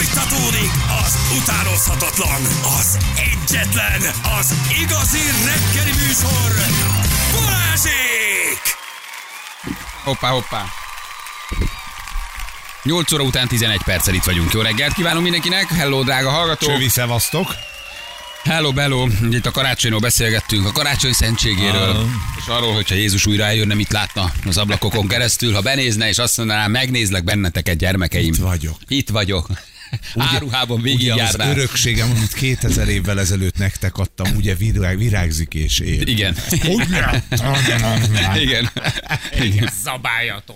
Folytatódik az utánozhatatlan, az egyetlen, az igazi reggeli műsor, Balázsék! Hoppá! 8 óra után 11 perccel itt vagyunk. Jó reggelt kívánom mindenkinek! Hello, drága hallgató! Csövi, szevasztok! Hello, bello! Itt a karácsonyról beszélgettünk, a karácsony szentségéről, és arról, hogyha Jézus újra eljönne, mit látna az ablakokon keresztül, ha benézne, és azt mondaná, megnézlek benneteket, gyermekeim. Itt vagyok. Áruhában végigjárnál. Az örökségem, amit 2000 évvel ezelőtt nektek adtam, ugye virágzik és ér. Igen. Igen. Zabályató.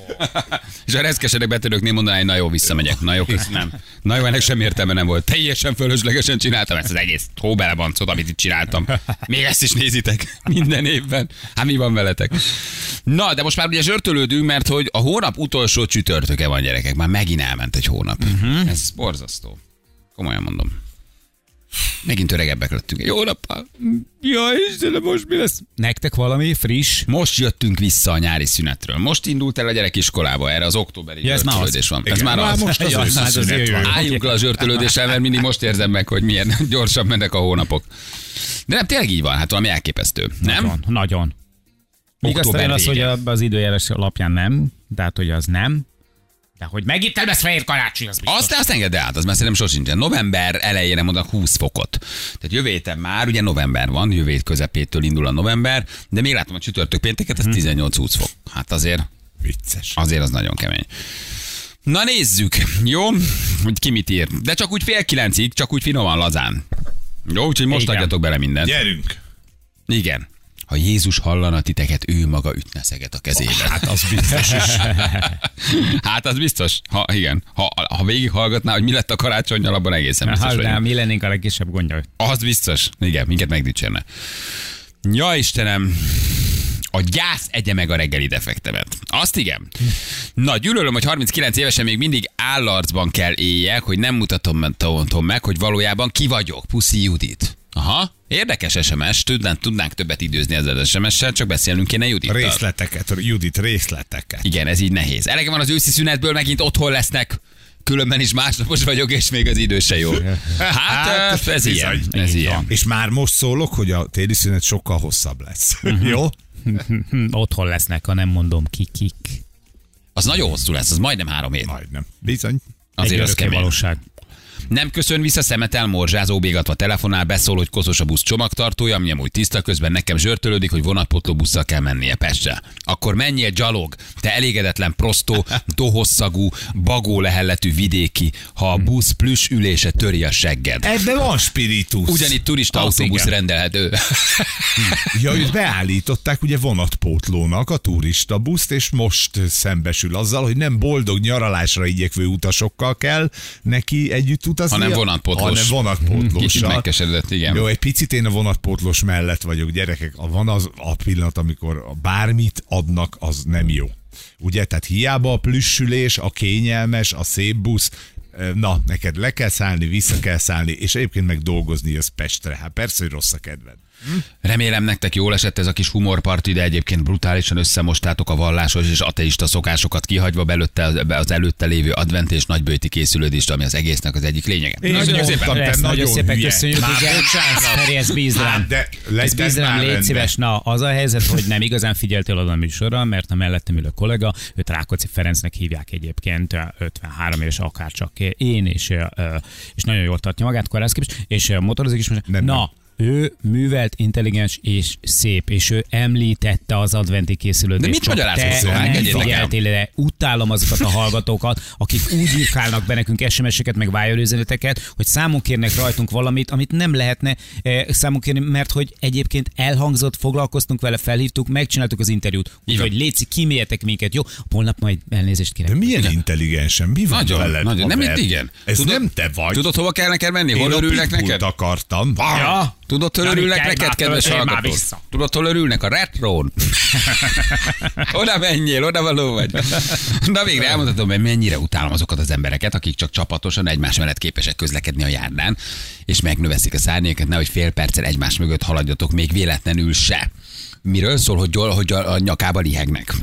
És a reszkesedek betöröknél mondaná, hogy na jó, visszamegyek. Na jó, köszönöm. Na jó, ennek sem értelme nem volt. Teljesen fölöslegesen csináltam ezt az egész hóbelebancot, amit itt csináltam. Még ezt is nézitek minden évben. Hát mi van veletek? Na, de most már ugye zsörtölődünk, mert hogy a hónap utolsó csütörtöke van, gyerekek. Már megint elment egy hónap. Uh-huh. Ez borzasztó. Komolyan mondom. Megint öregebbek lettünk. Jó nappal. Jaj, Istenem, most mi lesz? Nektek valami friss? Most jöttünk vissza a nyári szünetről. Most indult el a gyerek iskolába, erre az októberi zsörtölődés van. Igen. Ez már az. Most az van. Álljunk le a zsörtölődéssel, mert mindig most érzem meg, hogy milyen gyorsabb mennek a hónapok. De nem, tényleg így van, hát valami elképesztő. Nem? Nagyon. Még aztán az, hogy az időjárás alapján nem, tehát hogy az nem. De hogy megint elvesz fehér karácsony, az biztos. Azt engedd át, az már szerintem sosincsen. November elejére mondanak 20 fokot. Tehát jövő héten már, ugye november van, jövő hét közepétől indul a november, de még látom a csütörtök pénteket, ez 18-20 fok. Hát azért vicces. Azért az nagyon kemény. Na nézzük, jó? Hogy ki mit ír. De csak úgy fél kilencig, csak úgy finoman, lazán. Jó, úgyhogy most adjatok bele mindent. Gyerünk! Igen. Ha Jézus hallana titeket, ő maga ütne szeget a kezébe. Hát az biztos is. Hát az biztos. Ha, igen. Ha végighallgatná, hogy mi lett a karácsonnyal, abban egészen biztos vagyunk. Mi lennénk a legkisebb gondja. Az biztos. Igen, minket megdicsérne. Ja, Istenem, a gyász egye meg a reggeli defektemet. Azt igen. Na, gyűlölöm, hogy 39 évesen még mindig állarcban kell éljek, hogy nem mutatom meg, hogy valójában ki vagyok. Puszi Judit. Aha, érdekes SMS, tudnánk többet időzni ezzel az SMS-sel, csak beszélnünk kéne Judittal. Részleteket. Igen, ez így nehéz. Elegem van az őszi szünetből, megint otthon lesznek, különben is másnapos vagyok, és még az idő se jó. Hát ez bizony, ilyen. Ez ilyen. És már most szólok, hogy a téli szünet sokkal hosszabb lesz. Jó? Otthon lesznek, ha nem mondom kik. Az nagyon hosszú lesz, az majdnem 3 hét. Majdnem, bizony. Azért az kemény. Valóság. Nem köszön vissza, szemetel, morzsázó, bégatva telefonál, beszól, hogy koszos a busz csomagtartója, ami amúgy tiszta, közben nekem zsörtölődik, hogy vonatpotló busszal kell mennie Pestre. Akkor menjél gyalog, te elégedetlen prostó, dohosszagú, bagó lehelletű vidéki, ha a busz plusz ülése töri a segged. Ebben van spiritus. Ugyanitt turista autóbusz rendelhető. Ja, őt beállították ugye vonatpótlónak a turista buszt, és most szembesül azzal, hogy nem boldog nyaralásra igyekvő utasokkal kell neki együtt utazni, hanem vonatpótlós. Kicsit megkeseredett, igen. Jó, egy picit én a vonatpótlós mellett vagyok, gyerekek. Van az a pillanat, amikor bármit adnak, az nem jó. Ugye, tehát hiába a plüssülés, a kényelmes, a szép busz, na, neked le kell szállni, vissza kell szállni, és egyébként meg dolgozni jössz Pestre. Hát persze, hogy rossz a kedved. Remélem nektek jól esett ez a kis humorparti, de egyébként brutálisan összemostátok a vallásos és ateista szokásokat, kihagyva az előtte lévő advent és nagybőti készülődést, ami az egésznek az egyik lényege. Nagyon szépen köszönjük, igen. Feri, ez bíz rám. Ez bíz rám, légy szíves. Na, az a helyzet, hogy nem igazán figyeltél oda a műsorra, mert a mellettem ülő kollega, őt Rákóczi Ferencnek hívják egyébként, 53 éves akárcsak én, és nagyon jól tartja magát korához képest, és motorozik is most. Na, ő művelt, intelligens és szép, és ő említette az adventi készülődést. De mit magyarázol? Nem figyeltél ide. Utálom azokat a hallgatókat, akik úgy írkálnak be nekünk SMS-eket, meg Viber üzeneteket, hogy számon kérnek rajtunk valamit, amit nem lehetne számon kérni, mert hogy egyébként elhangzott, foglalkoztunk vele, felhívtuk, megcsináltuk az interjút. Úgyhogy léci, kiméljetek minket, jó? Holnap majd elnézést kérek. De milyen intelligensen? Mi van veled? Nagyon, nem igen. Ez nem te vagy. Tudod, hova kell neked menni? Hol örülnek neked? Akartam. Ja. Tudod, hol örülnek neked, kedves hallgató? Tudod, hol örülnek a retrón? Oda menjél, oda való vagy. Na végre elmondhatom, hogy mennyire utálom azokat az embereket, akik csak csapatosan egymás mellett képesek közlekedni a járdán, és megnöveszik a szárnyéket, nehogy fél perccel egymás mögött haladjatok még véletlenül se. Miről szól, hogy a nyakába lihegnek.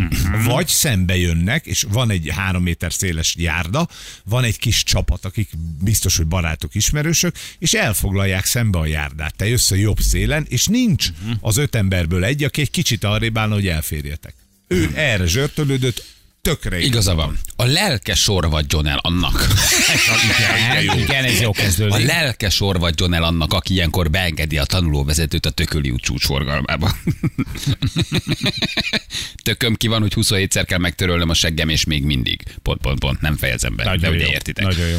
Vagy szembe jönnek, és van egy 3 méter széles járda, van egy kis csapat, akik biztos, hogy barátok, ismerősök, és elfoglalják szembe a járdát. Te jössz a jobb szélen, és nincs az 5 emberből egy, aki egy kicsit arrébb állna, hogy elférjetek. Ő erre zsörtölődött, tökre igaza van. A lelke sorvadjon el annak. Igen, ez jó kezdődik. A lelke sorvadjon el annak, aki ilyenkor beengedi a tanulóvezetőt a Tököli út csúcsforgalmába. Tököm ki van, hogy 27-szer kell megtörölnöm a seggem, és még mindig. Pont, nem fejezem be. Nagyon de ugye jó. Értitek. Nagyon jó.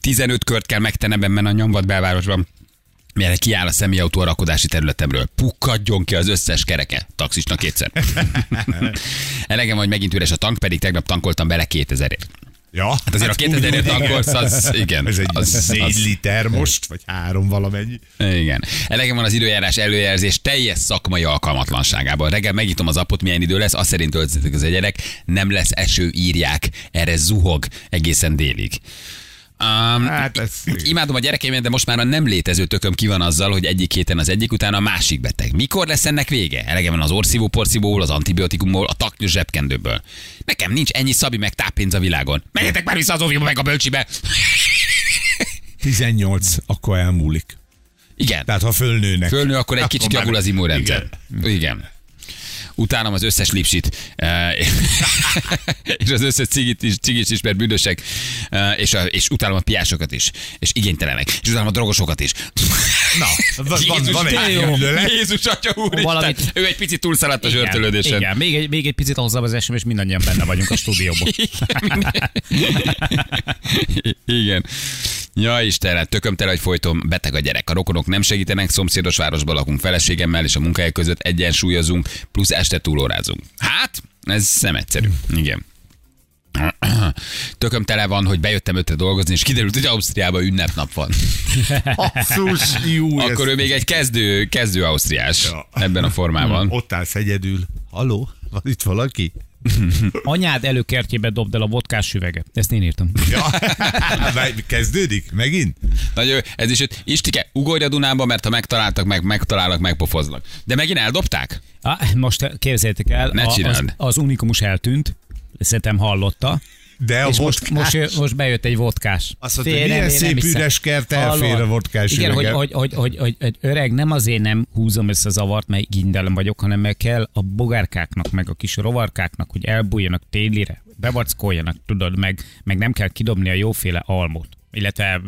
15 kört kell megtennem ebben a nyomvat belvárosban, mire kiáll a személyautó a rakodási területemről. Pukkadjon ki az összes kereke. Taxisnak 2-szer. Elegem, hogy megint üres a tank, pedig tegnap tankoltam bele 2000-ért. Ja, hát azért hát a 2000-ért tankolsz, az igen. Ez egy 4 liter most, vagy 3 valamennyi. Igen. Elegem van az időjárás előjelzés teljes szakmai alkalmatlanságában. Reggel megnyitom az appot, milyen idő lesz, azt szerint öltöztetek az egyedek, nem lesz eső, írják, erre zuhog egészen délig. Imádom a gyerekeimet, de most már a nem létező tököm ki van azzal, hogy egyik héten az egyik, utána a másik beteg. Mikor lesz ennek vége? Elegem van az orszívóporszívóból, az antibiotikumból, a taknyos zsebkendőből. Nekem nincs ennyi szabi meg táppénz a világon. Menjetek már vissza az óviba meg a bölcsibe! 18, akkor elmúlik. Igen. Tehát ha fölnőnek. Fölnő, akkor egy kicsit javul az immunrendszer. Igen. Utánam az összes lipsit, és az összes cigit is, mert bűnösek, és utálom a piásokat is, és igénytelenek, és utálom a drogosokat is. Na, van egy Jézus Atya Úristen, valamit... ő egy picit túlszaladt a zsörtölődésen. Igen, még egy picit hozzá az esem, és mindannyian benne vagyunk a stúdióban. Igen. Ja, Istenem, tököm tele, hogy folyton beteg a gyerek. A rokonok nem segítenek, szomszédos városban lakunk feleségemmel, és a munkahely között egyensúlyozunk, plusz este túlórázunk. Hát, ez nem egyszerű. Igen. Tököm tele van, hogy bejöttem 5-re dolgozni, és kiderült, hogy Ausztriában ünnepnap van. Akkor ő még egy kezdő ausztriás ebben a formában. Ott állsz egyedül. Halló, van itt valaki? Anyád előkertjébe dobd el a vodkás üveget. Ezt én írtam. Ja. Kezdődik? Megint? Nagyon, ez is itt. Istike, ugorj a Dunába, mert ha megtalálnak, megpofoznak. De megint eldobták? Most képzeljétek el, az unikumos eltűnt. Szerintem hallotta. De és most bejött egy vodkás. Azt mondta, hogy milyen szép üres kert, elfér a vodkás üveget. Igen, hogy öreg, nem azért nem húzom össze a zavart, mert gindelen vagyok, hanem meg kell a bogárkáknak, meg a kis rovarkáknak, hogy elbújjanak télire, bevackoljanak, tudod, meg nem kell kidobni a jóféle almot, illetve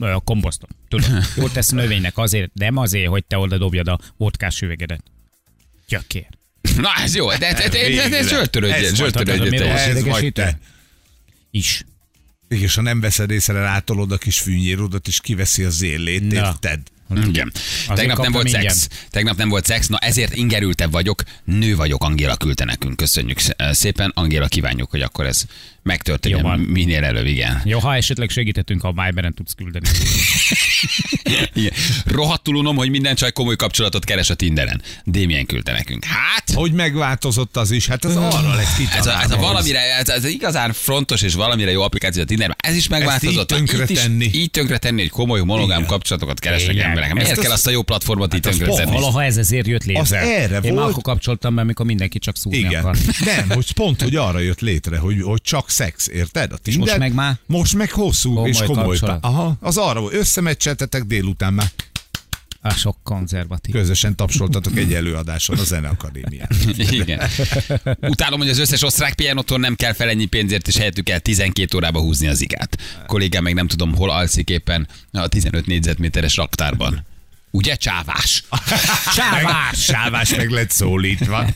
a komposztot. Tudod, jót tesz növénynek azért, nem azért, hogy te oda dobjad a vodkás üvegedet. Gyökér. Na, ez jó, de ez zsörtölődjét. Ez vagy te. Is. És ha nem veszed észre, rátolod a kis fűnyírodat, és kiveszi az élét, érted? Igen. Tegnap nem volt szex, na ezért ingerültebb vagyok, nő vagyok, Angéla küldte nekünk, köszönjük szépen. Angéla, kívánjuk, hogy akkor ez megtörténjen minél előbb, igen. Jó, ha esetleg segítettünk, ha Viberen tudsz küldeni. Igen. Rohadtul unom, hogy minden csaj komoly kapcsolatot keres a Tinderen. Démien küldte nekünk. Hát? Hogy megváltozott az is, hát ez arra lett kitalálva. Ez a valamire, ez igazán frontos és valamire jó applikáció a Tinderben. Ez is megváltozott. Ezt így tönkretenni, hogy komoly monogám kapcsolatokat keresnek emberek. Miért kell azt a jó platformot így tönkretenni? Valaha ez ezért jött létre. Én már akkor kapcsoltam be, amikor mindenki csak szúrni akar. Nem, hogy pont, hogy arra jött létre, hogy csak szex, érted? A Tinder, most meg már? Most meg hosszú komoly és komoly. Aha, az arra, hogy összemeccseltetek délután már. A sok konzervatív. Közösen tapsoltatok egy előadáson a Zeneakadémián. Igen. Utálom, hogy az összes osztrák pianoton nem kell fel ennyi pénzért, és helyettük kell 12 órába húzni az igát. A kollégám meg nem tudom, hol alszik éppen a 15 négyzetméteres raktárban. Ugye csávás? Csávás meg lett szólítva.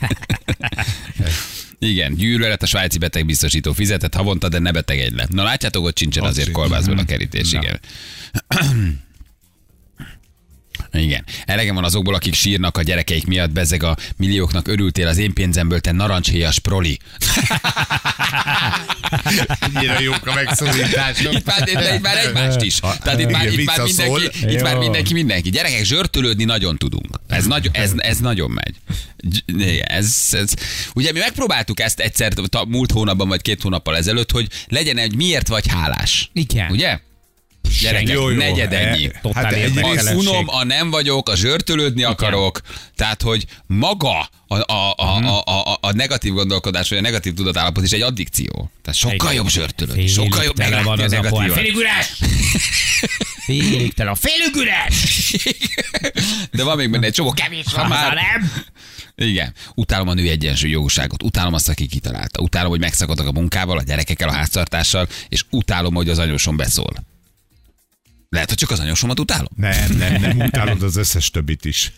Igen, gyűlölet a svájci betegbiztosító fizetett havonta, de ne betegedj le. Na látjátok, ott sincsen azért kolbászban a kerítés, igen. Igen. Elegem van azokból, akik sírnak a gyerekeik miatt, bezzeg a millióknak örültél az én pénzemből, te narancshéjas proli. Ennyire jók a megszólítások. Itt már egymást is. Tehát itt már mindenki. Gyerekek, zsörtölődni nagyon tudunk. Ez nagyon megy. Ugye mi megpróbáltuk ezt egyszer múlt hónapban, vagy 2 hónappal ezelőtt, hogy legyen egy miért vagy hálás. Igen. Ugye? gyerekek, jó, jó. Negyed ennyi. Hát egyrészt unom, a nem vagyok, a zsörtölődni akarok. Tehát, hogy maga a negatív gondolkodás, vagy a negatív tudatállapot is egy addikció. Tehát sokkal jobb zsörtölődni, sokkal jobb megrakni a negatívat. Félig üres! De van még benne egy csomó kevés van, már nem? Igen. Utálom a női egyensúlyjogúságot, utálom azt, aki kitalálta, utálom, hogy megszakadtak a munkával, a gyerekekkel, a háztartással, és utálom, hogy az anyósom beszól. Lehet, hogy csak az anyósomat utálom? Nem, utálod az összes többit is.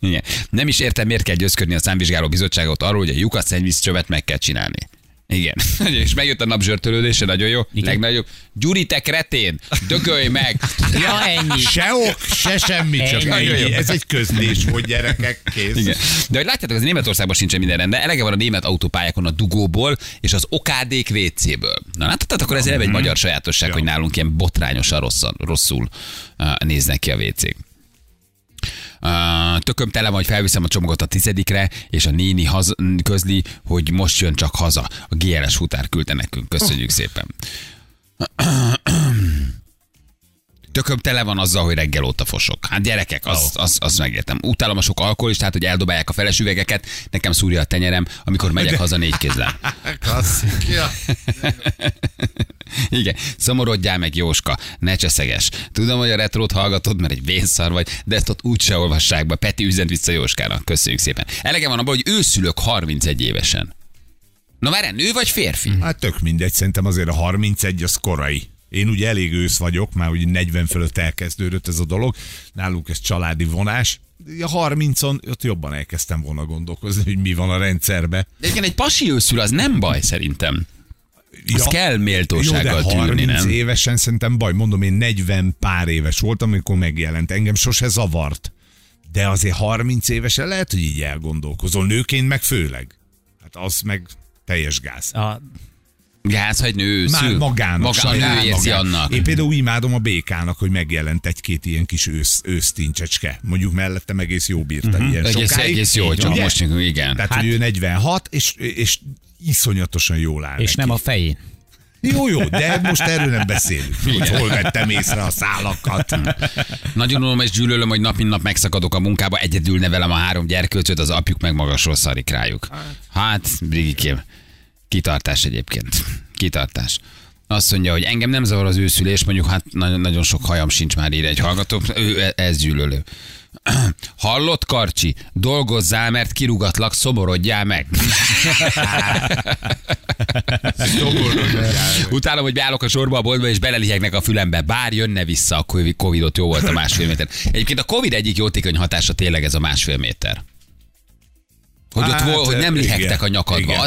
Igen. Nem is értem, miért kell győzködni a számvizsgáló bizottságot arról, hogy a lyukat szennyvízcsövet meg kell csinálni. Igen. És megjött a napzsörtölődése, nagyon jó. Igen. Legnagyobb. Gyuri, te kretén, dögölj meg! Ja, ennyi. Se ok, se semmi, csak ennyi. Ez egy közlés, hogy gyerekek, kész. Igen. De hogy látjátok, az Németországban sincsen minden rendben. Elege van a német autópályákon a dugóból és az okádék WC-ből. Na láttad, akkor ez eleve egy magyar sajátosság, hogy nálunk ilyen botrányosan rosszul néznek ki a WC-k. Tököm tele van, hogy felviszem a csomagot a 10-dikre, és a néni közli, hogy most jön csak haza. A GLS futár küldte nekünk. Köszönjük szépen. Tököm tele van azzal, hogy reggel óta fosok. Hát gyerekek, azt megértem. Utálom a sok alkoholistát, hogy eldobálják a feles üvegeket, nekem szúrja a tenyerem, amikor megyek haza négy kézzel. Klasszik, ja. Igen, szomorodjál meg, Jóska, ne cseszeges. Tudom, hogy a retrót hallgatod, mert egy vénszar vagy, de ezt ott úgyse olvassák be. Peti üzent vissza Jóskának, köszönjük szépen. Elege van abban, hogy őszülök 31 évesen. Na várjál, nő vagy férfi? Hát tök mindegy, szerintem azért a 31 az korai. Én ugye elég ősz vagyok, már úgy 40 fölött elkezdődött ez a dolog. Nálunk ez családi vonás. A 30-on ott jobban elkezdtem volna gondolkozni, hogy mi van a rendszerbe. De igen, egy pasi őszül, az nem baj szerintem. Az kell méltósággal tűrni, nem? 30 évesen szerintem baj. Mondom, én 40 pár éves voltam, amikor megjelent. Engem sose zavart. De azért 30 évesen lehet, hogy így elgondolkozol. Nőként meg főleg. Hát az meg teljes gáz. Gáz, hogy nő őszül. Már magának. Érzi annak. Én például imádom a békának, hogy megjelent egy-két ilyen kis ősztincsecske. Mondjuk mellettem egész jó bírta ilyen sokáig. Egész jó, csak ugye? Most igen. Tehát, hogy ő 46, és iszonyatosan jól áll. És neki. Nem a fején. Jó, de most erről nem beszélünk. Hogy hol vettem észre a szálakat. Nagyon unom és gyűlölöm, hogy nap mint nap megszakadok a munkába, egyedül nevelem a 3 gyerkőcöt, az apjuk meg magasról szarik rájuk. Hát, Brigikém. Kitartás egyébként. Kitartás. Azt mondja, hogy engem nem zavar az őszülés, mondjuk hát nagyon sok hajam sincs már, írja egy hallgató. Ő ez gyűlölő. Hallott, Karcsi? Dolgozzál, mert kirúgatlak, szomorodjál meg. Utálom, hogy beállok a sorba a boltba, és belelihegnek a fülembe. Bár jönne vissza a Covid-ot, jó volt a 1,5 méter. Egyébként a Covid egyik jótékony hatása tényleg ez a 1,5 méter. Hogy ott volt, hogy nem lihegtek a nyakadba.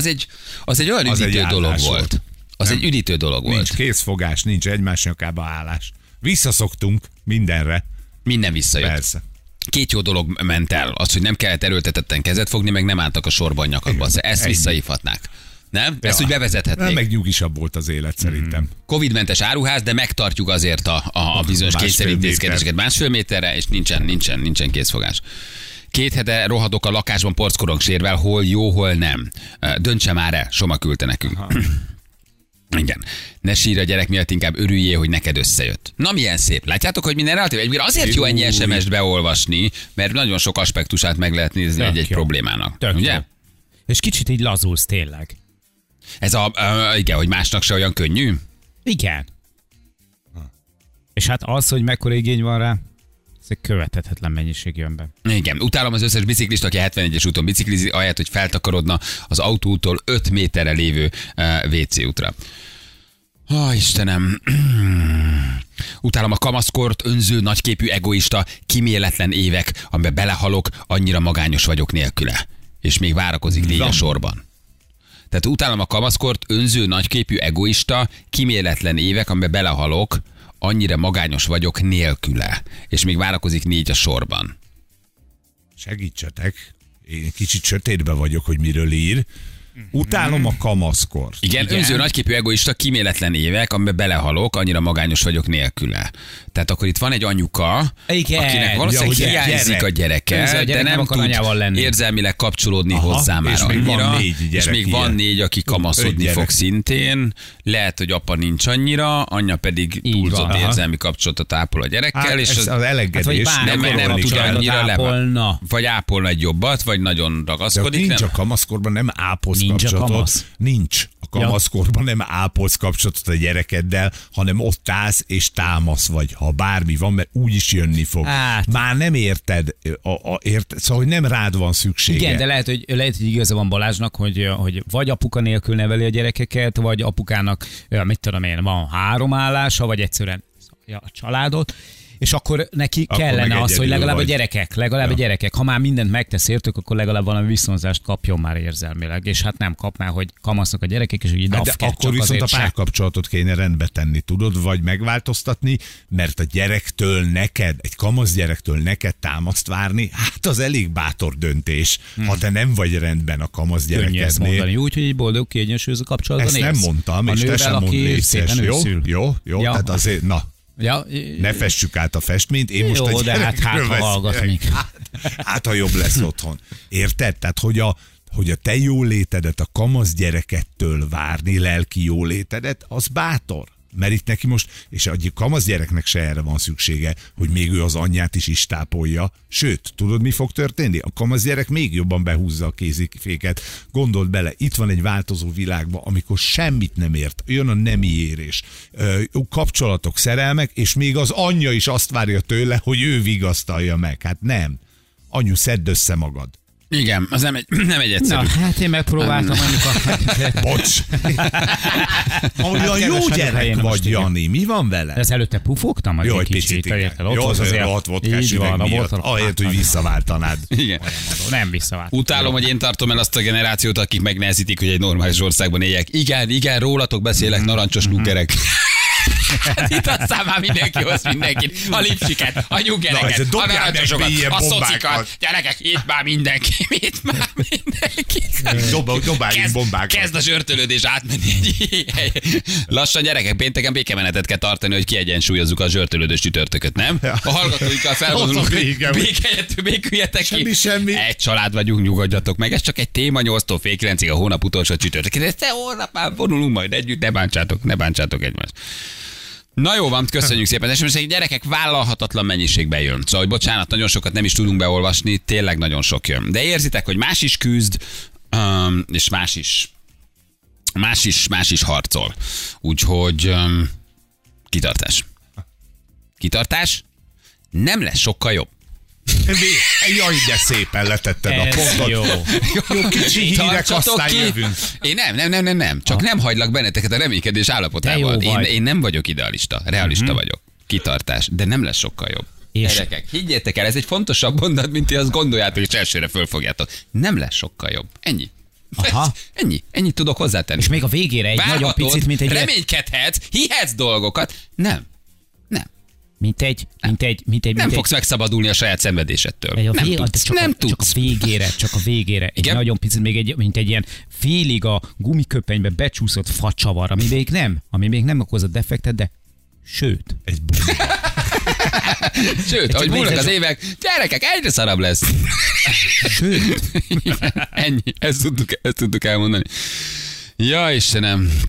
Az egy olyan üdítő dolog volt. Az egy üdítő dolog volt. Nincs készfogás, nincs egymás nyakába állás. Visszaszoktunk mindenre. Minden visszajött. Persze. 2 jó dolog ment el. Az, hogy nem kellett erőltetetten kezet fogni, meg nem álltak a sorban nyakadba. Ezt visszahívhatnák. Nem? Ja. Ezt úgy bevezethetnék. Meg nyugisabb volt az élet szerintem. Covid-mentes áruház, de megtartjuk azért a bizonyos kényszerintézkedéseket 1,5 méterre, és nincsen készfogás. 2 hete rohadok a lakásban porckorong sérvel, hol jó, hol nem. Döntse már el, Soma küldte nekünk. Igen. Ne sírj a gyerek miatt, inkább örüljél, hogy neked összejött. Na milyen szép. Látjátok, hogy minden relatív. Egyébként azért jó ennyi SMS-t beolvasni, mert nagyon sok aspektusát meg lehet nézni egy-egy problémának. Ugye? És kicsit így lazulsz tényleg. Ez igen, hogy másnak se olyan könnyű? Igen. És hát az, hogy mekkora igény van rá, ez követhetetlen mennyiség jön be. Igen, utálom az összes biciklist, aki 71-es úton biciklizik, ahelyett, hogy feltakarodna az autótól 5 méterre lévő WC útra. Ó, Istenem! Utálom a kamaszkort, önző, nagyképű, egoista, kiméletlen évek, amiben belehalok, annyira magányos vagyok nélküle. És még várakozik négy a sorban. Tehát utálom a kamaszkort, önző, nagyképű, egoista, kiméletlen évek, amiben belehalok, annyira magányos vagyok nélküle, és még várakozik 4 a sorban. Segítsetek, én kicsit sötétben vagyok, hogy miről ír. Utálom a kamaszkort. Igen, igen, önző nagyképű egoista, kíméletlen évek, amiben belehalok, annyira magányos vagyok nélküle. Tehát akkor itt van egy anyuka, igen, akinek valószínűleg hiányzik a gyereke, de nem tud érzelmileg kapcsolódni hozzá már annyira. És még van négy, aki kamaszodni fog szintén. Lehet, hogy apa nincs annyira, anya pedig túlzott érzelmi kapcsolatot ápol a gyerekkel. És az elegedés. Nem tud annyira levágni. Vagy ápolna egy jobbat, vagy nagyon ragaszkodik. Nincs a kamaszkorban, nem ápolsz kapcsolatot. Nincs. Kamaszkorban nem ápolsz kapcsolatot a gyerekeddel, hanem ott állsz és támasz vagy, ha bármi van, mert úgyis jönni fog. Át. Már nem érted, szóval hogy nem rád van szüksége. Igen, de lehet, hogy igaza van Balázsnak, hogy vagy apuka nélkül neveli a gyerekeket, vagy apukának, mit tudom én, van három állása, vagy egyszerűen a családot. És akkor neki akkor kellene az, hogy legalább vagy. A gyerekek, ha már mindent megtesz értük, akkor legalább valami viszonzást kapjon már érzelmileg. És hát nem kapná, hogy kamasznak a gyerekek, és így dafker. De akkor viszont a párkapcsolatot kéne rendbe tenni, tudod, vagy megváltoztatni, mert a gyerektől neked, egy kamasz gyerektől neked támaszt várni, hát az elég bátor döntés, ha te nem vagy rendben a kamasz gyerekednél. Könnyű ezt mondani úgy, hogy így boldog, kiegyensúlyozó kapcsolatban élsz. Ezt nem mondtam, és te sem mondd, jó, tehát azért, na. Ja, ne fessük át a festményt, én most egy ha jobb lesz otthon. Érted? Tehát, hogy a te jólétedet, a kamasz gyerekettől várni, lelki jólétedet, az bátor. Mert itt neki most, és a kamasz gyereknek se erre van szüksége, hogy még ő az anyját is istápolja. Sőt, tudod mi fog történni? A kamasz gyerek még jobban behúzza a kéziféket. Gondold bele, itt van egy változó világban, amikor semmit nem ért. Jön a nemi érés. Kapcsolatok, szerelmek, és még az anyja is azt várja tőle, hogy ő vigasztalja meg. Hát nem. Anyu, szedd össze magad. Igen, az nem egy egyszerű. Na, hát én megpróbáltam anyukat. Bocs! Olyan jó gyerek vagy, Jani, mi van vele? Ez előtte pufogtam az egy kicsit. Jó, az azért 6 vodkás üveg miatt, ahelyett, hogy visszaváltanád. Igen. Nem visszaváltam. Utálom, hogy én tartom el azt a generációt, akik megnehezítik, hogy egy normális országban éljek. Igen, rólatok beszélek, narancsos lukerek. Itt aztán már mindenki hoz mindenkit. A lipsiket, a nyuggereket, a narancsosokat, a szocikat. Gyerekek, itt már mindenki. Dobáljunk bombákat. Kezd a zsörtölődés átmenni. Lassan gyerekek, pénteken békemenetet kell tartani, hogy kiegyensúlyozzuk a zsörtölődős csütörtököt, nem? A hallgatóikkal felvonulunk, béküljetek ki. Semmi. Egy család vagyunk, nyugodjatok meg. Ez csak egy téma 8-tól fél 9-ig a hónap utolsó csütörtök. Ez holnap már vonulunk majd együtt, ne bántsátok egymást. Na jó van, köszönjük szépen. És most egy gyerekek vállalhatatlan mennyiségben jön. Szóval, bocsánat, nagyon sokat nem is tudunk beolvasni, tényleg nagyon sok jön. De érzitek, hogy más is küzd, és más is harcol. Úgyhogy kitartás nem lesz sokkal jobb. Jaj, de szépen letetted a pontot. Jó kicsi hírek, aztán jövünk. Én nem. Csak nem hagylak benneteket a reménykedés állapotával. Én nem vagyok idealista, realista vagyok. Kitartás, de nem lesz sokkal jobb. Gyerekek, higgyétek el, ez egy fontosabb mondat, mint ti azt gondoljátok, és elsőre fölfogjátok. Nem lesz sokkal jobb. Ennyi. Aha. Ennyit tudok hozzátenni. És még a végére egy nagyon picit, mint egy... Reménykedhetsz, hihetsz dolgokat. Nem. Mint egy. Nem fogsz megszabadulni a saját szenvedésettől. Nem tudsz. Csak a végére. Igen? Egy nagyon picit, mint egy ilyen félig a gumiköpenybe becsúszott facsavar, ami még nem okoz a defektet, de sőt. Egy bomba. Sőt, ahogy múlnak az évek, gyerekek, egyre szarabb lesz. Sőt. Ennyi, ezt tudtuk elmondani. Ja, Istenem.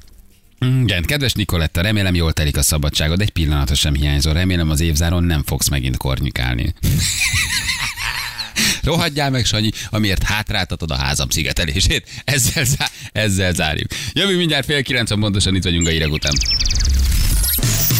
Igen, kedves Nikoletta, remélem jól telik a szabadságod, egy pillanatra sem hiányzol, remélem az évzáron nem fogsz megint kornyikálni. Rohadjál meg, Sanyi, amiért hátráltatod a házam szigetelését. Ezzel zárjuk. Jövünk mindjárt 8:30, pontosan itt vagyunk a hírek után.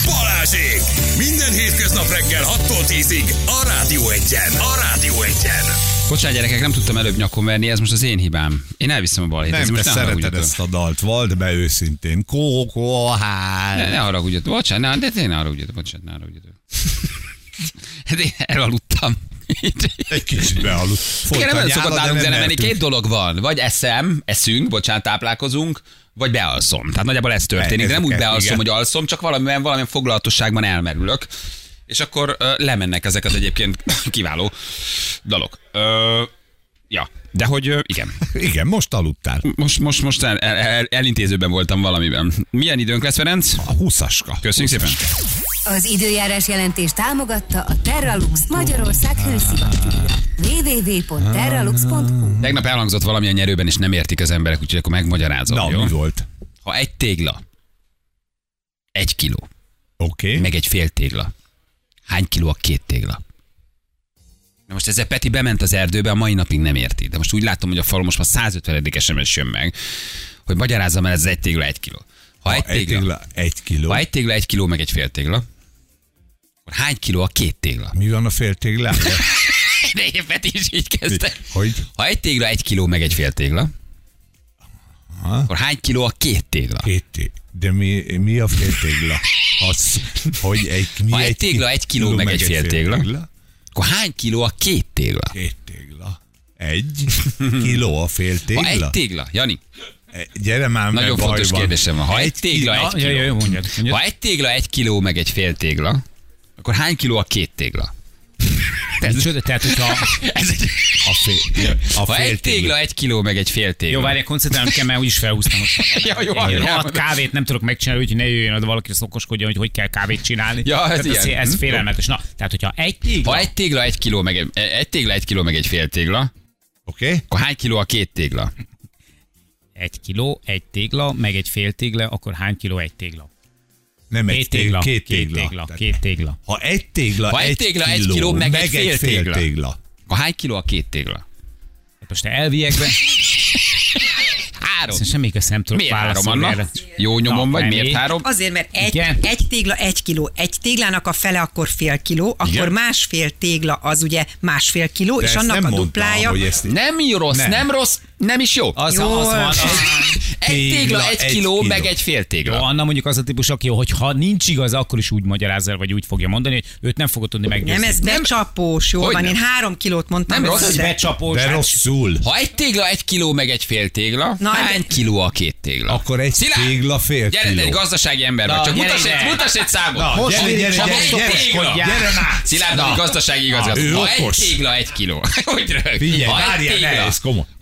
Balázsék! Minden hétköznap reggel 6-tól 10-ig a Rádió 1-en. Bocsánat, gyerekek, nem tudtam előbb nyakon verni, ez most az én hibám. Én elviszem a balhét. Nem, te szereted ezt a dalt, vald be őszintén. Kókohá! Ne haragudjatok, bocsánat, de tényleg ne haragudjatok. Hát én elaludtam. Egy kicsit bealudt. Kérem, nem szokott nálunk zenemenni, két dolog van. Vagy eszünk, bocsánat, táplálkozunk, vagy bealszom. Tehát nagyjából ez történik. De nem úgy bealszom, igen, hogy alszom, csak valamilyen foglalatosságban elmerülök. És akkor lemennek ezek az egyébként kiváló dalok. Ja, de hogy igen. Igen, most aludtál. Most elintézőben voltam valamiben. Milyen időnk lesz, Ferenc? A 20-aska. Köszönjük szépen. Az időjárás jelentés támogatta a Terralux Magyarország hőszivattyúja. www.terralux.hu. Tegnap elhangzott valamilyen erőben, és nem értik az emberek, úgyhogy akkor megmagyarázom. Na, jó? Mi volt? Ha egy tégla, 1 kiló, okay, meg egy fél tégla, hány kiló a 2 tégla? Na most ezzel Peti bement az erdőbe, a mai napig nem érti. De most úgy látom, hogy a falu most már 150. SMS jön meg, hogy magyarázzam el, ez 1 tégla 1 kiló. Ha egy tégla 1 kiló, meg egy fél tégla, akkor hány kiló a 2 tégla? Mi van a fél téglában? De én Peti is így kezdte. Hogy? Ha 1 tégla 1 kiló, meg egy fél tégla, aha, akkor hány kiló a 2 tégla? 2 tégla. De mi a fél tégla? Az, hogy ha egy tégla 1 kiló, meg egy fél tégla, akkor hány kiló a 2 tégla? 2 tégla. 1 kiló a fél tégla? Ha 1 tégla, Jani. Gyere már, nagyon fontos kérdésem van. Ha 1 tégla 1 kiló, jaj, mondjad. Ha 1 tégla 1 kiló, meg egy fél tégla, akkor hány kiló a 2 tégla? Tehát, ha 1 tégla 1 kiló, meg egy fél tégla. Jó, várjál, koncentrálom kell, mert úgyis felhúztam. A kávét nem tudok megcsinálni, úgyhogy ne jöjjön oda valaki, szokoskodjon, hogy kell kávét csinálni. Ja, ez félelmetes. Na, tehát, hogyha 1 tégla... Ha 1 tégla 1 kiló, meg egy fél tégla, oké, akkor hány kiló a 2 tégla? 1 kiló, 1 tégla, meg egy fél tégla, akkor hány kiló 1 tégla? Nem 1 tégla, 2 tégla. 2 tégla. Ha 1 tégla 1 kiló, meg egy fél tégla. Akkor hány kiló a 2 tégla? Hát most te elviekben... 3. Semmi közt nem tudok válaszolni erre. Jó nyomon vagy, miért 3? Azért, mert 1 tégla 1 kiló. 1 téglának a fele akkor fél kiló, akkor igen, másfél tégla az ugye másfél kiló, de és annak a duplája... Nem rossz, nem is jó. Az jó. Az 1 tégla 1 kiló, meg egy fél tégla. Jó, Anna mondjuk az a típus, aki, hogy ha nincs igaz, akkor is úgy magyarázza, vagy úgy fogja mondani, hogy őt nem fogod tudni meggyőzni. Nem, ez becsapós, jól van, én 3 kilót mondtam. Nem rossz, hogy becsapós. De rosszul. Ha 1 tégla 1 kiló, meg egy fél tégla, hány kiló a 2 tégla? Akkor 1 tégla fél kiló. Gyere, egy gazdasági ember vagy, csak mutass egy számot. Gyere már. Szilárd, hogy gazdasági igazgató. Ha 1 tégla 1 kiló.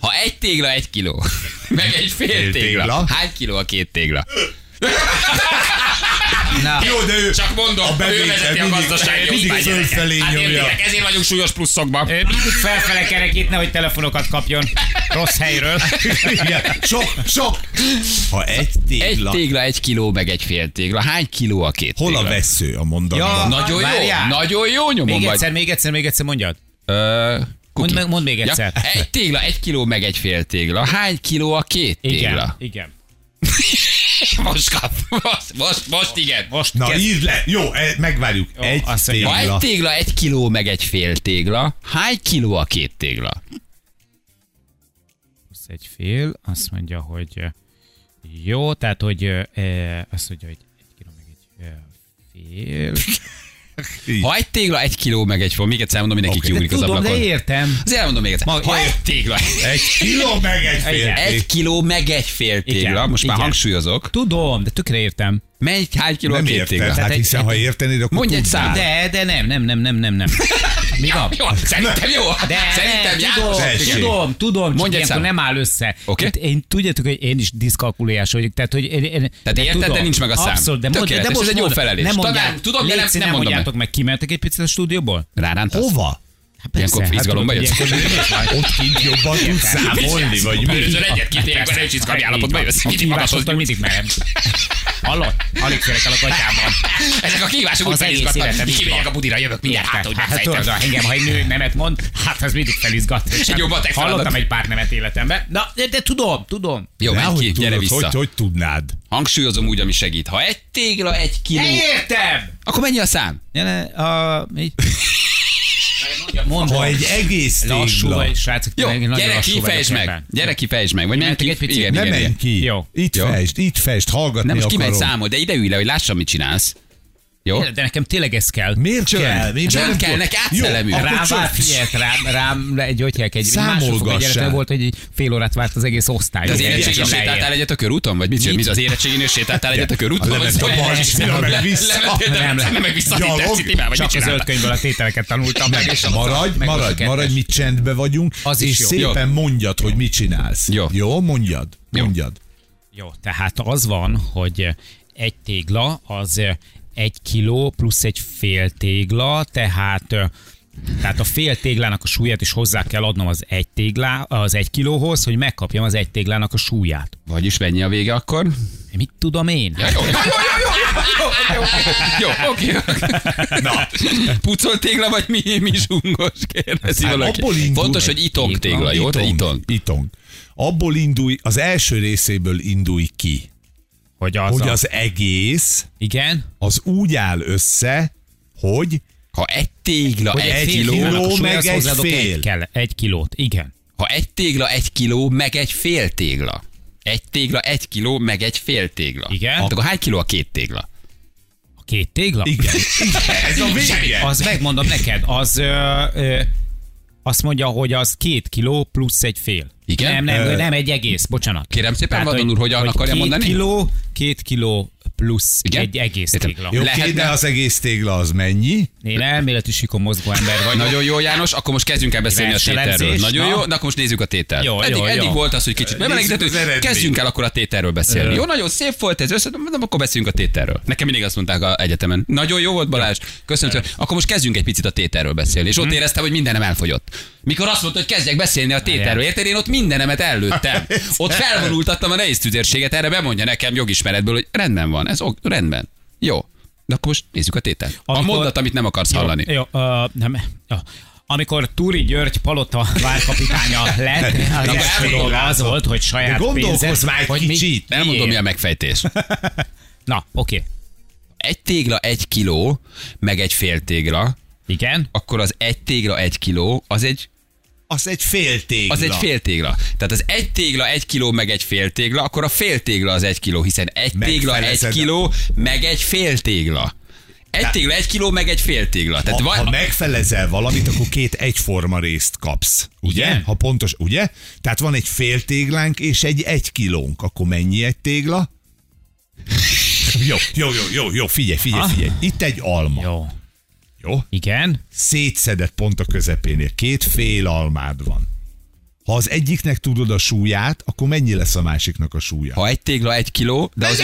Ha 1 tégla 1 kiló, meg egy fél tégla, hány kiló a 2 tégla? Na. Jó, de ő, csak mondom, ő vezeti a gazdasági osztály gyerekeket. Hát értékek, ezért vagyunk súlyos pluszokban. Ő mindig felfele kerekít, nehogy telefonokat kapjon rossz helyről. Igen, sok. Ha 1 tégla 1 kiló, meg egy fél tégla, hány kiló a 2 tégla? Hol a vesző a mondatban? Ja, nagyon jó nyomon vagy. Még egyszer mondjad. Mondd még egyszer. 1 tégla 1 kiló, meg egy fél tégla, hány kiló a 2 tégla? Igen. Most igen. Na, írd le. Jó, megvárjuk. Jó, 1 tégla. Ha 1 tégla 1 kiló, meg egy fél tégla, hány kiló a 2 tégla? 21 fél, azt mondja, hogy jó, tehát, hogy azt mondja, hogy 1 kiló, meg egy fél... Ha 1 tégla 1 kiló, meg egy fél, még egyszer mondom, mindenki kiugrik az ablakon. De értem. Azért elmondom még egyszer. Ha 1 tégla 1 kiló, meg egy fél tégla. 1 kiló, meg egy fél tégla. Most már hangsúlyozok. Tudom, de tökre értem. Menj, hány kiló a 2 tégla? Nem érted, hát hiszen ha értenéd, akkor mondj egy számot. De nem. Mi van? Jó, szerintem jó. Tudom, csak ilyenkor nem áll össze. Okay. Én tudjátok, hogy én is diszkalkuliás vagyok. Tehát, hogy tehát érted, de nincs meg a szám. Abszolút, de tökéletes, ez egy jó felelés. Tudom, de nem mondjátok meg. Kimertek egy picit a stúdióból? Rárántasz? Hova? Hát ilyenkor izgalomba jössz. Ott kint jobban tudsz számolni, vagy mi? Előzőn egyet kitérjük, az egy csickább állapotba jössz. A kihívásoztak mindig merem. Hallod? Alig félek el a katyámban. Ezek a kihívások úgy felizgatnak. Kimegyek a budira, jövök mindjárt, hát hogy megfejtem. Hát engem, ha egy nő nemet mond, hát az mindig felizgat. Hallottam egy pár nemet életemben. Na, de tudom. Jó, menj ki, gyere vissza. Hogy tudnád? Hangsúlyozom úgy, ami segít. Ha 1 tégla 1 kiló... Értem! Akkor mennyi a szám? Mondom. Ha egy egész tégla. Jó, gyere ki, fejtsd meg. Vagy menj ki, igen. Ne menj ki. Itt fejtsd, hallgatni akarod. Nem, most kimegy számol, de ide ülj le, hogy lássam, mit csinálsz. Jó? De nekem tényleg ez kell. Miért kell? Nem kell, neki átszellemű. Rám gyötyelkedj. Számolgassa. Volt, hogy egy fél órát várt az egész osztály. De az érettségén sétáltál egyet a körúton? Vagy mit csinál? Az érettségén sétáltál egyet a körúton? Nem, meg vissza. Csak az öt könyvből a tételeket tanultam meg. Maradj, mi csendbe vagyunk, és szépen mondjad, hogy mit csinálsz. Jó, mondjad. Jó, tehát az van, hogy egy tégla az 1 kiló plusz egy fél tégla, tehát a fél téglának a súlyát is hozzá kell adnom az 1 kilóhoz, hogy megkapjam az 1 téglának a súlyát. Vagyis mennyi a vége akkor? Mit tudom én? Ja, jó, oké. Na, pucolt tégla vagy mi zsungos? Kérdezi valaki. Fontos, hogy itong tégla, jó? Itong. Abból indulj, az első részéből indulj ki. Hogy az egész, igen, az úgy áll össze, hogy ha 1 tégla, hogy 1 kiló, meg 1 fél. 1 kilót, igen. Ha 1 tégla, 1 kiló, meg 1 fél tégla. 1 tégla, 1 kiló, meg 1 fél tégla. Igen. Akkor hány kiló a 2 tégla? 2 tégla? Igen. Ez a vége. Az megmondom neked, azt mondja, hogy az 2 kiló plusz 1 fél. Igen? Nem, egy egész, bocsánat. Kérem szépen, tehát, Vadon úr, hogyan akarja mondani? 2 kiló plusz, igen? Egy egész tégla. Jó, de az egész tégla az mennyi? Én elméleti síkon mozgó ember vagy. Nagyon jó, János, akkor most kezdjünk el beszélni a tételről. Nagyon jó, de akkor most nézzük a tételt. Eddig volt az, hogy kicsit megmelegítettük, kezdjünk el akkor a tételről beszélni. Jó, nagyon szép volt ez össze, de akkor beszéljünk a tételről. Nekem mindig azt mondták az egyetemen. Nagyon jó volt, Balázs, köszönöm. Akkor most kezdjünk egy picit a tételről beszélni. És ott éreztem, hogy mindenem elfogyott. Mikor azt mondta, hogy kezdjek beszélni a tételről, érted? Én ott mindenemet ellőttem. Ott felvonultattam a nehéz tüzérséget, erre bemondja nekem jogismeretből, hogy rendben van, ez rendben. Jó. De akkor most nézzük a tételt. A mondat, amit nem akarsz hallani. Jó. Amikor Túri György Palota várkapitánya lett, az volt, hogy saját pénzet, vagy kicsit. Nem mondom, mi a megfejtés. Na, oké. 1 tégla, 1 kiló, meg 1 fél tégla. Igen. Akkor az 1 tégla, 1 kiló, az egy fél tégla. Az egy fél tégla. Tehát az 1 tégla, 1 kiló, meg 1 fél tégla, akkor a fél tégla az 1 kiló, hiszen 1 tégla, 1 kiló, meg 1 fél tégla. 1 tégla, 1 kiló, meg 1 fél tégla. Tehát ha megfelezel valamit, akkor 2 egyforma részt kapsz. Ugye? Igen. Ha pontos, ugye? Tehát van 1 fél téglánk és 1 kilónk. Akkor mennyi 1 tégla? Jó, figyelj. Itt egy alma. Jó? Igen. Szétszedett pont a közepénél. 2 fél almád van. Ha az egyiknek tudod a súlyát, akkor mennyi lesz a másiknak a súlya? Ha 1 tégla, 1 kiló... De az...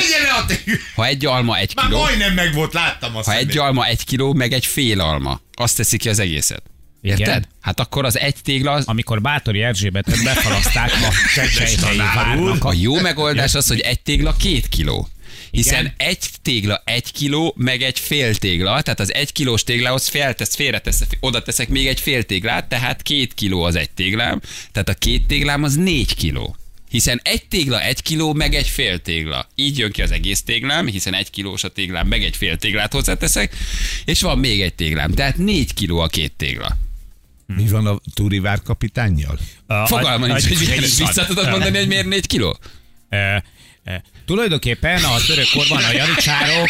Ha 1 alma, 1 kiló... Már majdnem meg volt, láttam azt. Ha 1 alma, 1 kiló, meg 1 fél alma. Azt teszi ki az egészet. Érted? Igen. Hát akkor az 1 tégla az... Amikor Bátori Erzsébetet befalaszták a sejhelyi várnak. A jó megoldás az, hogy 1 tégla, 2 kiló. Hiszen igen. 1 tégla, 1 kiló, meg 1 fél tégla, tehát az 1 kilós téglához félreteszek, oda teszek még 1 fél téglát, tehát 2 kiló az 1 téglám, tehát a 2 téglám az 4 kiló. Hiszen 1 tégla, 1 kiló, meg 1 fél tégla. Így jön ki az egész téglám, hiszen 1 kilós a téglám, meg 1 fél téglát hozzáteszek, és van még 1 téglám, tehát 4 kiló a 2 tégla. Mi van a Túri várkapitánnyal? Fogalma nincs, hogy vissza tudod mondani, hogy miért 4 kiló? Tulajdonképpen a török korban a janicsárok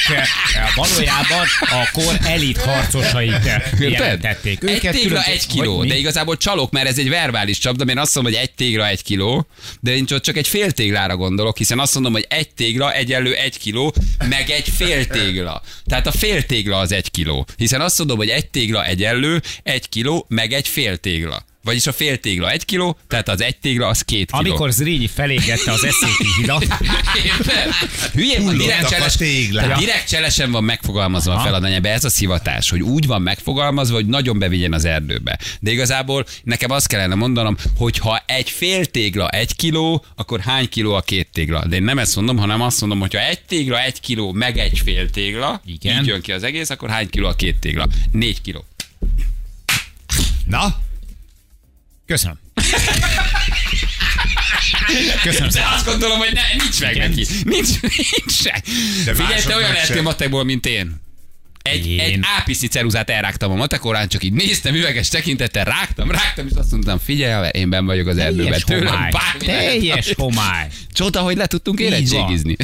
valójában a kor elit harcosait jelentették. 1 tégla, 1 kiló, de igazából csalok, mert ez egy verbális csapda, mert én azt mondom, hogy 1 tégla, 1 kiló, de én csak 1 fél téglára gondolok, hiszen azt mondom, hogy 1 tégla egyenlő 1 kiló, meg 1 fél tégla. Tehát a fél tégla az 1 kiló, hiszen azt mondom, hogy 1 tégla egyenlő 1 kiló, meg 1 fél tégla. Vagyis a fél tégla 1 kiló, tehát az 1 tégla az 2 kiló. Amikor Zrínyi felégette az eszéki hidat. Hülyén van, direkt cselesen van megfogalmazva a feladanyában. Ez a szivatás, hogy úgy van megfogalmazva, hogy nagyon bevigyen az erdőbe. De igazából nekem azt kellene mondanom, hogy ha 1 fél tégla, 1 kiló, akkor hány kiló a 2 tégla? De én nem ezt mondom, hanem azt mondom, hogy ha 1 tégla, 1 kiló, meg 1 fél tégla, igen, így jön ki az egész, akkor hány kiló a 2 tégla? 4 kiló. Na? Köszönöm. Köszönöm. De azt gondolom, hogy nincs meg neki. Nincs se. Figyelj, te olyan lehetél matekból, mint én. Egy ápiszi ceruzát elrágtam a matekorán, csak így néztem üveges tekintettel, rágtam, és azt mondtam, figyelj, én benn vagyok az erdőben. Teljes homály. Csoda, hogy le tudtunk érettségizni.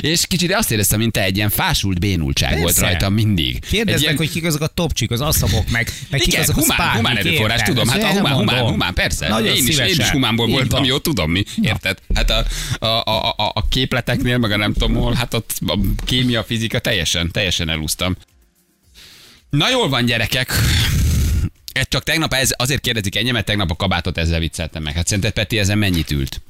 És kicsit azt éreztem, mint te, egy ilyen fásult bénultság persze volt rajtam mindig. Kérdeznek, ilyen... hogy kik azok a topcsik, az asszabok, meg kik azok a spármik. Humán erőforrás, tudom, hát a humán, persze. Nagyon én is humánból voltam, jó, tudom mi, érted? Hát a képleteknél, meg a nem tudom hol, hát ott a kémia, fizika, teljesen elúsztam. Na jól van, gyerekek. Ez csak tegnap, azért kérdezik ennyi, mert tegnap a kabátot ezzel vicceltem meg. Hát szerinted Peti ezen mennyit ült?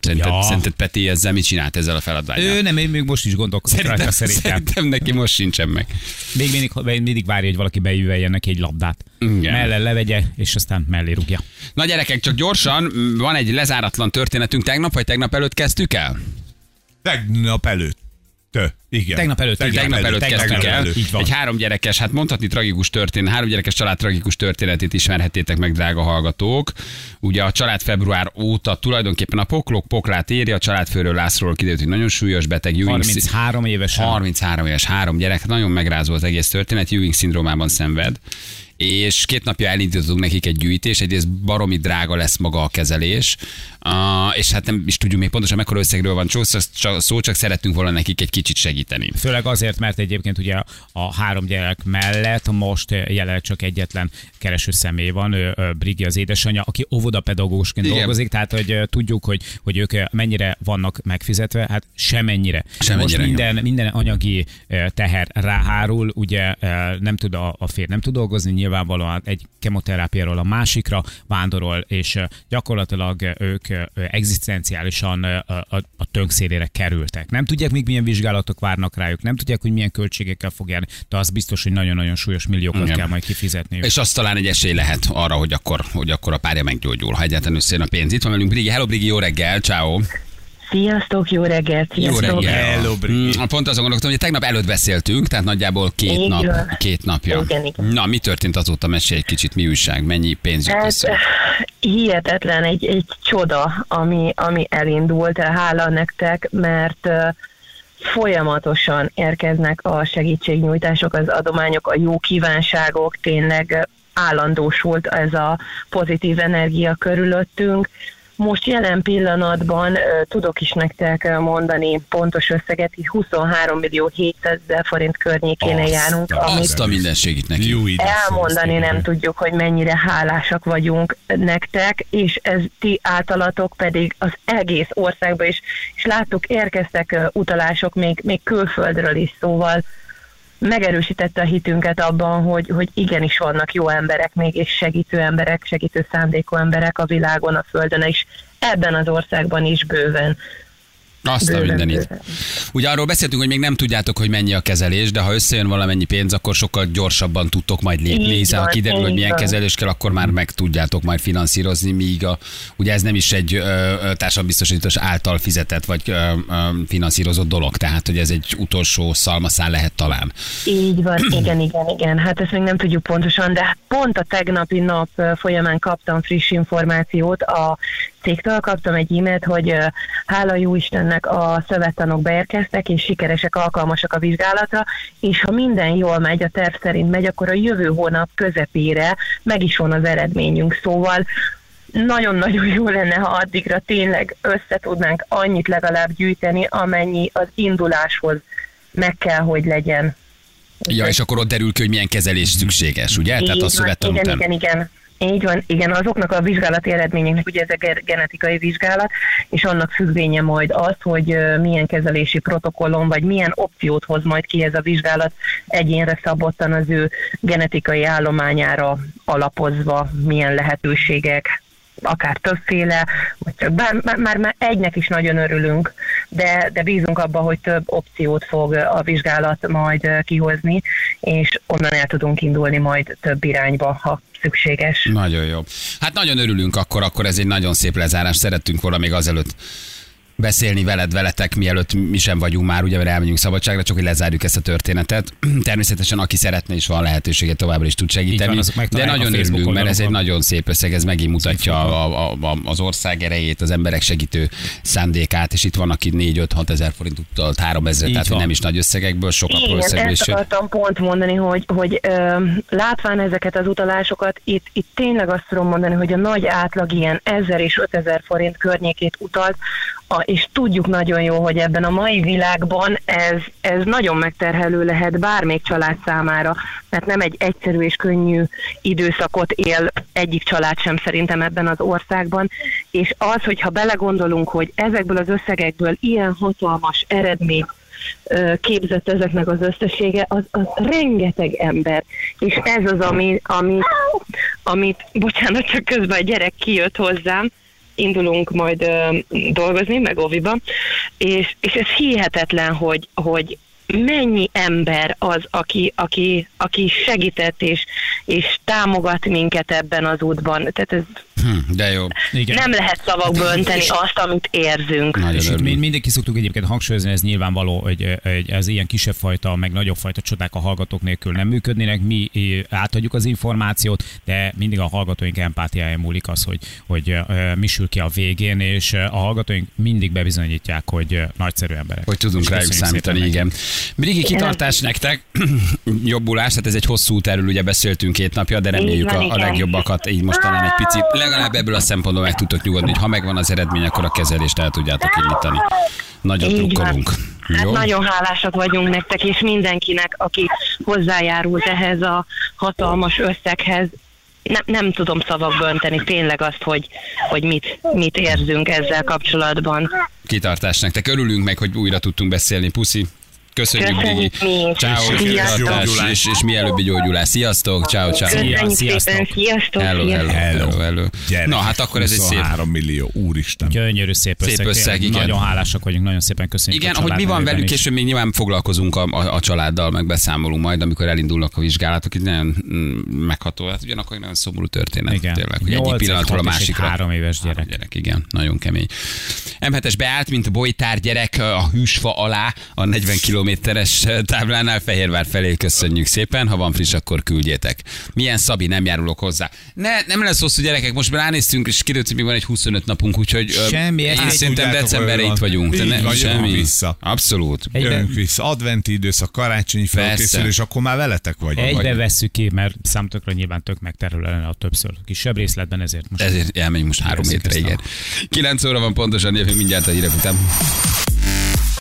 Szerinted Peti ezzel mit csinált ezzel a feladvánnyal? Ő nem, én még most is gondolkozok rajta szerintem. Szerintem neki most sincsen meg. Még mindig várja, hogy valaki beüveljen neki egy labdát. Mellel levegye, és aztán mellé rúgja. Na gyerekek, csak gyorsan, van egy lezáratlan történetünk. Tegnap előtt kezdtük el? Tegnap előtt. Igen. Tegnap előtt kezdtük el. Így van. Egy 3 gyerekes, hát mondhatni tragikus történet, 3 gyerekes család tragikus történetét ismerhettétek meg, drága hallgatók. Ugye a család február óta tulajdonképpen a poklát éri, a családfőről Lászlóról kiderült, hogy nagyon súlyos beteg. 33 éves, 3 gyerek, nagyon megrázó az egész történet, Ewing szindrómában szenved. És 2 napja elindítottunk nekik egy gyűjtés, egyrészt baromi drága lesz maga a kezelés, és hát nem is tudjuk még pontosan mekkora összegről van szó, csak szerettünk volna nekik egy kicsit segíteni. Főleg azért, mert egyébként ugye a 3 gyerek mellett most jelenleg csak egyetlen kereső személy van, Brigi az édesanyja, aki óvodapedagógusként dolgozik, tehát hogy tudjuk, hogy ők mennyire vannak megfizetve, hát semennyire. Most minden anyagi teher ráhárul, ugye nem tud a férj, nem tud dolgozni, nyilvánvalóan egy kemoterápiáról a másikra vándorol, és gyakorlatilag ők egzisztenciálisan a tönk szélére kerültek. Nem tudják még milyen vizsgálatok várnak rájuk, nem tudják, hogy milyen költségekkel fog járni, de az biztos, hogy nagyon-nagyon súlyos milliókat kell majd kifizetni. És azt talán egy esély lehet arra, hogy akkor a párja meggyógyul, ha egyáltalán összejön a pénz. Itt van velünk Brigi. Hello Brigi, jó reggel, ciao. Sziasztok, jó reggelt! Sziasztok. Jó reggel! Hello, pont azon gondolkodtam, hogy tegnap előtt beszéltünk, tehát nagyjából két napja. Igen. Na, mi történt azóta? Mesélj egy kicsit, mi újság, mennyi pénz jött össze? Hihetetlen, egy csoda, ami elindult, hála nektek, mert folyamatosan érkeznek a segítségnyújtások, az adományok, a jó kívánságok, tényleg állandósult ez a pozitív energia körülöttünk. Most jelen pillanatban tudok is nektek mondani pontos összeget, így 23.700.000 forint környékén járunk. Azt a minden segít neki. Elmondani nem tudjuk, hogy mennyire hálásak vagyunk nektek, és ez ti általatok pedig az egész országban is, és láttuk, érkeztek utalások még külföldről is, szóval megerősítette a hitünket abban, hogy igenis vannak jó emberek, mégis segítő emberek, segítő szándékú emberek a világon, a földön, és ebben az országban is bőven. Azt a mindenit. Ugye arról beszéltünk, hogy még nem tudjátok, hogy mennyi a kezelés, de ha összejön valamennyi pénz, akkor sokkal gyorsabban tudtok majd lépni, hiszen ha kiderül, hogy milyen kezelés kell, akkor már meg tudjátok majd finanszírozni, míg ugye ez nem is egy társadalombiztosítás által fizetett vagy finanszírozott dolog, tehát hogy ez egy utolsó szalmaszál lehet talán. Így van, igen. Hát ezt még nem tudjuk pontosan, de pont a tegnapi nap folyamán kaptam friss információt a cégtől, kaptam egy e-mailt, hogy hála jó Istennek a szövettanok beérkeztek, és sikeresek, alkalmasak a vizsgálatra, és ha minden jól megy, a terv szerint megy, akkor a jövő hónap közepére meg is van az eredményünk, szóval nagyon-nagyon jó lenne, ha addigra tényleg összetudnánk annyit legalább gyűjteni, amennyi az induláshoz meg kell, hogy legyen. Ja, és akkor ott derül ki, hogy milyen kezelés szükséges, ugye? Tehát a szövettan után. Igen. Így van, igen, azoknak a vizsgálati eredményeknek, ugye ez a genetikai vizsgálat, és annak függvénye majd az, hogy milyen kezelési protokollon, vagy milyen opciót hoz majd ki ez a vizsgálat, egyénre szabottan az ő genetikai állományára alapozva, milyen lehetőségek, akár többféle, vagy csak már egynek is nagyon örülünk, de bízunk abban, hogy több opciót fog a vizsgálat majd kihozni, és onnan el tudunk indulni majd több irányba, ha szükséges. Nagyon jó. Hát nagyon örülünk akkor ez egy nagyon szép lezárás. Szerettünk volna még azelőtt beszélni veletek, mielőtt mi sem vagyunk már, ugye, mert elmegyünk szabadságra, csak hogy lezárjuk ezt a történetet. Természetesen, aki szeretne, is van lehetősége, továbbra is tud segíteni. Van, de nagyon örülünk, mert ez egy nagyon szép összeg, ez megint mutatja az ország erejét, az emberek segítő szándékát, és itt vannak itt 4-5-6 ezer forint utalt 3 ezer, tehát nem is nagy összegekből, sok apró összegből. Ezt akartam pont mondani, hogy látván ezeket az utalásokat, itt tényleg azt tudom mondani, hogy a nagy átlag ilyen 1000 és 5000 forint környékét utalt, és tudjuk nagyon jó, hogy ebben a mai világban ez nagyon megterhelő lehet bármelyik család számára, mert nem egy egyszerű és könnyű időszakot él egyik család sem szerintem ebben az országban, és az, hogyha belegondolunk, hogy ezekből az összegekből ilyen hatalmas eredmény képzett ezeknek az összessége, az rengeteg ember. És ez az, amit bocsánat, csak közben a gyerek kijött hozzám, indulunk majd dolgozni, meg óviba, és ez hihetetlen, hogy mennyi ember az, aki segített és támogat minket ebben az útban. Tehát ez de jó. Igen. Nem lehet szavakba önteni azt, amit érzünk. És mindenki szoktuk egyébként hangsúlyozni, ez nyilvánvaló, hogy az ilyen kisebb fajta, meg nagyobb fajta csodák a hallgatók nélkül nem működnének. Mi átadjuk az információt, de mindig a hallgatóink empátiája múlik az, hogy mi sül ki a végén, és a hallgatóink mindig bebizonyítják, hogy nagyszerű emberek. Hogy tudunk rájuk számítani, igen. Brigi, kitartás nektek, jobbulás, tehát ez egy hosszú út, erről ugye beszéltünk 2 napja, de reméljük a legjobbakat, így most talán egy picit, legalább ebből a szempontból meg tudtok nyugodni, hogy ha megvan az eredmény, akkor a kezelést el tudjátok indítani. Nagyon drukkolunk. Hát nagyon hálásak vagyunk nektek, és mindenkinek, aki hozzájárult ehhez a hatalmas összeghez. Nem tudom szavakba önteni tényleg azt, hogy mit érzünk ezzel kapcsolatban. Kitartás nektek, örülünk meg, hogy újra tudtunk beszélni. Puszi! Köszönjük, Brigi. Ciao, és mielőbbi gyógyulás. Sziasztok, ciao. Sziasztok. Hello. Na, hát akkor ez egy szép 3 millió, úristen. Gyönyörű szép összeg, igen. Nagyon hálásak vagyunk, nagyon szépen köszönjük. Igen, ahogy mi van velük, később még nyilván foglalkozunk a családdal, meg beszámolunk majd, amikor elindulnak a vizsgálatok, itt nagyon megható, hát ugyanakkor nagyon szomorú történet tényleg, hogy egyik pillanatról a másikra. 3 éves gyerek. Igen, nagyon kemény. M7-es beállt, mint bolytár gyerek a hűsfa alá, a 40 kilométeres táblánál Fehérvár felé, köszönjük szépen, ha van friss, akkor küldjétek. Milyen Szabi, nem járulok hozzá. Nem lesz hosszú, gyerekek, most már ránéztünk, és kiderült, hogy még van egy 25 napunk, úgyhogy én szerintem decemberre itt vagyunk. Jövünk vissza. Abszolút. Jövünk vissza. Adventi időszak, karácsonyi felkészülés, akkor már veletek vagyunk. Egybe vesszük ki, mert számtokra nyilván tök megterül ellen a többször. Kisebb részletben ezért most. Ezért elmegy most 3 hétre, igen. 9 óra van pontosan, jövünk mindjárt a hírek után.